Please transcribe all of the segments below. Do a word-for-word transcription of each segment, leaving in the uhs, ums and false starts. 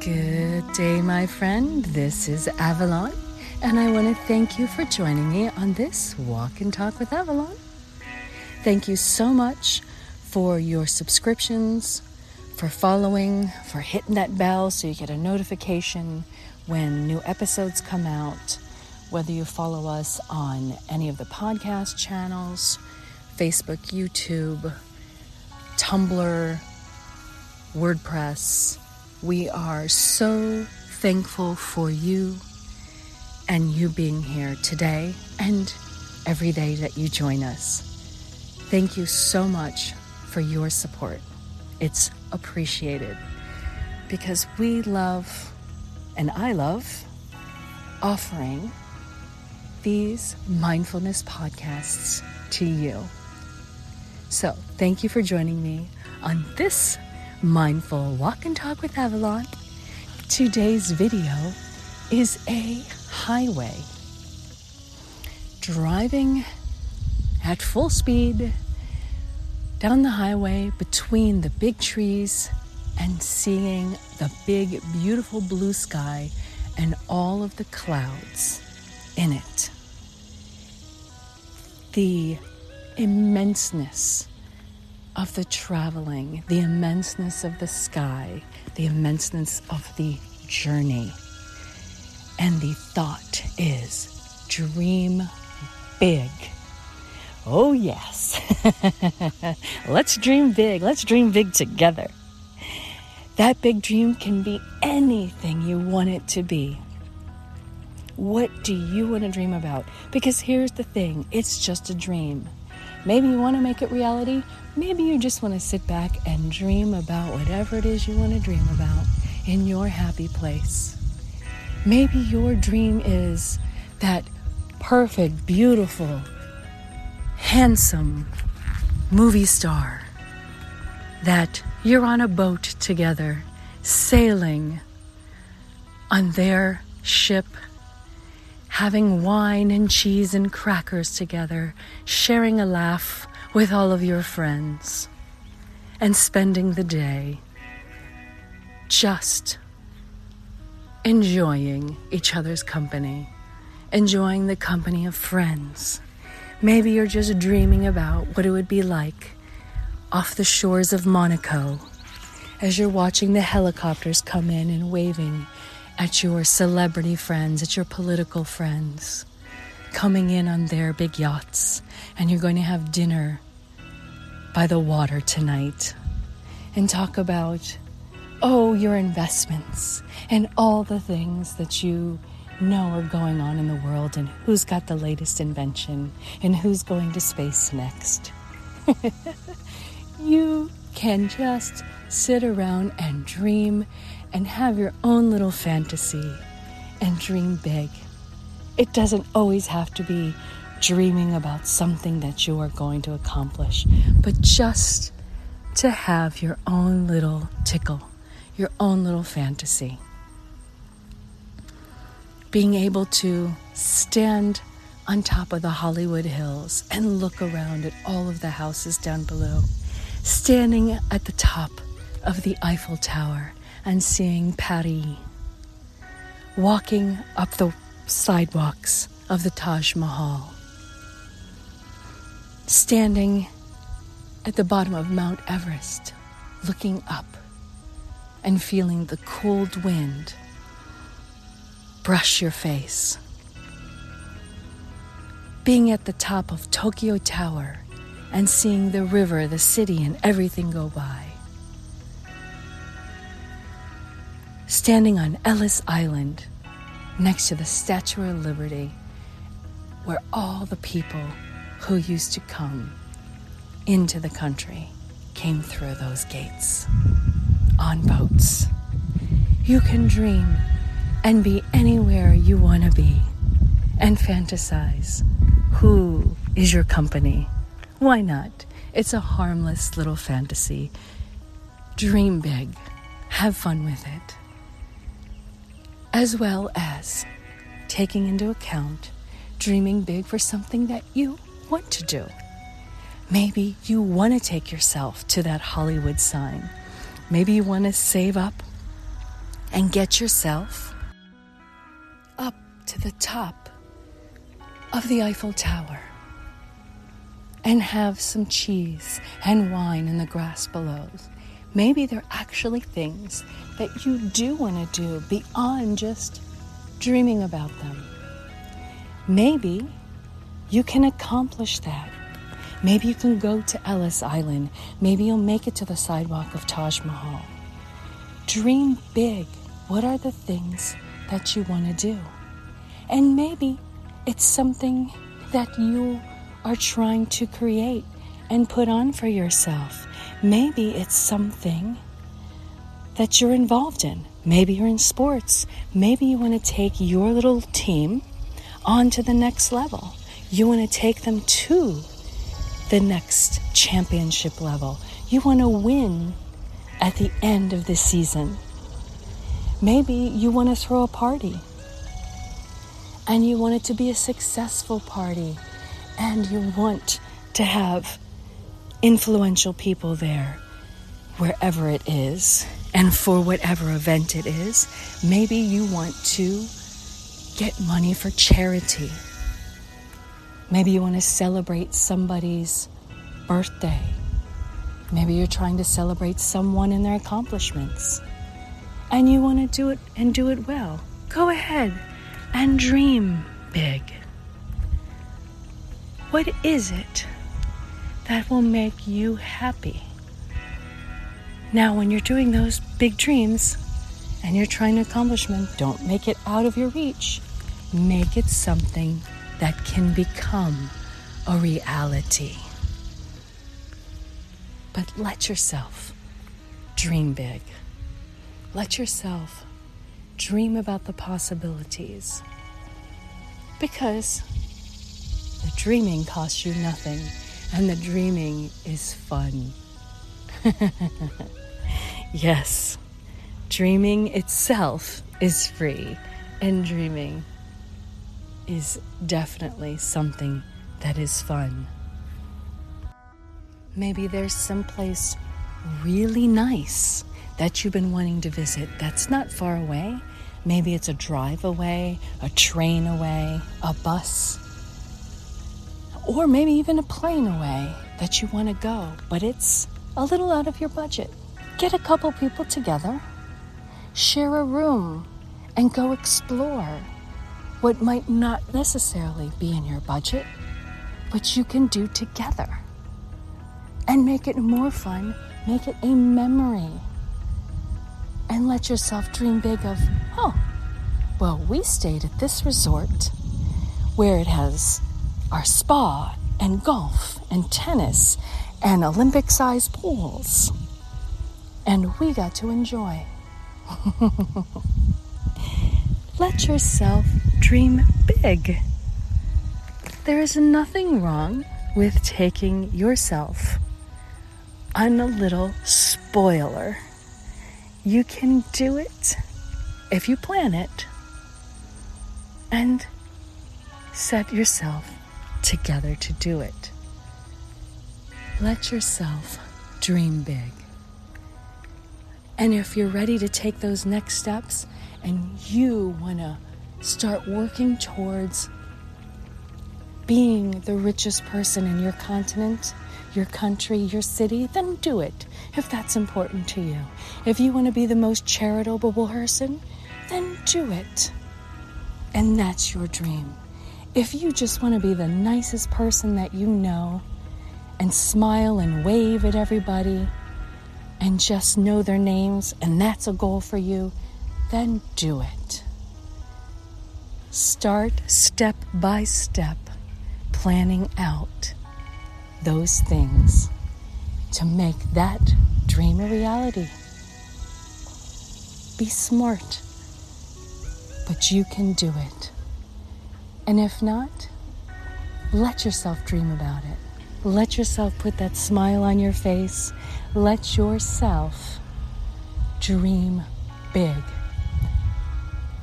Good day, my friend. This is Avalon, and I want to thank you for joining me on this Walk and Talk with Avalon. Thank you so much for your subscriptions, for following, for hitting that bell so you get a notification when new episodes come out, whether you follow us on any of the podcast channels, Facebook, YouTube, Tumblr, WordPress. We are so thankful for you and you being here today and every day that you join us. Thank you so much for your support. It's appreciated because we love, and I love, offering these mindfulness podcasts to you. So thank you for joining me on this Mindful Walk and Talk with Avalon. Today's video is a highway. Driving at full speed down the highway between the big trees and seeing the big, beautiful blue sky and all of the clouds in it. The immenseness of the traveling, the immenseness of the sky, the immenseness of the journey. And the thought is, dream big. Oh yes, let's dream big, let's dream big together. That big dream can be anything you want it to be. What do you want to dream about? Because here's the thing, it's just a dream. Maybe you want to make it reality. Maybe you just want to sit back and dream about whatever it is you want to dream about in your happy place. Maybe your dream is that perfect, beautiful, handsome movie star that you're on a boat together, sailing on their ship, having wine and cheese and crackers together, sharing a laugh with all of your friends, and spending the day just enjoying each other's company, enjoying the company of friends. Maybe you're just dreaming about what it would be like off the shores of Monaco as you're watching the helicopters come in and waving at your celebrity friends, at your political friends, coming in on their big yachts, and you're going to have dinner by the water tonight and talk about, oh, your investments and all the things that you know are going on in the world and who's got the latest invention and who's going to space next. You can just sit around and dream and have your own little fantasy and dream big. It doesn't always have to be dreaming about something that you are going to accomplish, but just to have your own little tickle, your own little fantasy. Being able to stand on top of the Hollywood Hills and look around at all of the houses down below, standing at the top of the Eiffel Tower and seeing Paris, walking up the sidewalks of the Taj Mahal, standing at the bottom of Mount Everest, looking up and feeling the cold wind brush your face, being at the top of Tokyo Tower and seeing the river, the city, and everything go by. Standing on Ellis Island next to the Statue of Liberty, where all the people who used to come into the country came through those gates on boats. You can dream and be anywhere you want to be and fantasize. Who is your company? Why not? It's a harmless little fantasy. Dream big. Have fun with it. As well as taking into account dreaming big for something that you want to do. Maybe you want to take yourself to that Hollywood sign. Maybe you want to save up and get yourself up to the top of the Eiffel Tower and have some cheese and wine in the grass below. Maybe there are actually things that you do want to do beyond just dreaming about them. Maybe you can accomplish that. Maybe you can go to Ellis Island. Maybe you'll make it to the sidewalk of Taj Mahal. Dream big. What are the things that you want to do? And maybe it's something that you are trying to create and put on for yourself. Maybe it's something that you're involved in. Maybe you're in sports. Maybe you want to take your little team on to the next level. You want to take them to the next championship level. You want to win at the end of the season. Maybe you want to throw a party and you want it to be a successful party and you want to have influential people there, wherever it is, and for whatever event it is. Maybe you want to get money for charity. Maybe you want to celebrate somebody's birthday. Maybe you're trying to celebrate someone and their accomplishments. And you want to do it and do it well. Go ahead and dream big. What is it that will make you happy? Now, when you're doing those big dreams and you're trying to accomplish them, don't make it out of your reach. Make it something that can become a reality. But let yourself dream big. Let yourself dream about the possibilities, because the dreaming costs you nothing and the dreaming is fun. Yes, dreaming itself is free, and dreaming is definitely something that is fun. Maybe there's someplace really nice that you've been wanting to visit that's not far away. Maybe it's a drive away, a train away, a bus, or maybe even a plane away that you want to go, but it's a little out of your budget. Get a couple people together, share a room, and go explore what might not necessarily be in your budget, but you can do together. And make it more fun, make it a memory. And let yourself dream big of, oh, well, we stayed at this resort where it has our spa and golf and tennis and Olympic-sized pools. And we got to enjoy. Let yourself dream big. There is nothing wrong with taking yourself on a little spoiler. You can do it if you plan it and set yourself together to do it. Let yourself dream big. And if you're ready to take those next steps and you want to start working towards being the richest person in your continent, your country, your city, then do it if that's important to you. If you want to be the most charitable person, then do it. And that's your dream. If you just want to be the nicest person that you know and smile and wave at everybody and just know their names, and that's a goal for you, then do it. Start step by step planning out those things to make that dream a reality. Be smart, but you can do it. And if not, let yourself dream about it. Let yourself put that smile on your face. Let yourself dream big.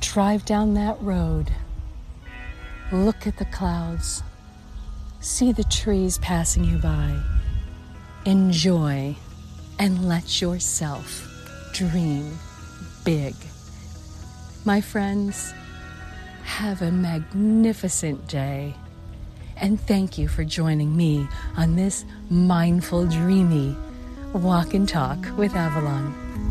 Drive down that road. Look at the clouds. See the trees passing you by. Enjoy and let yourself dream big. my friends, have a magnificent day. And thank you for joining me on this mindful, dreamy walk and talk with Avalon.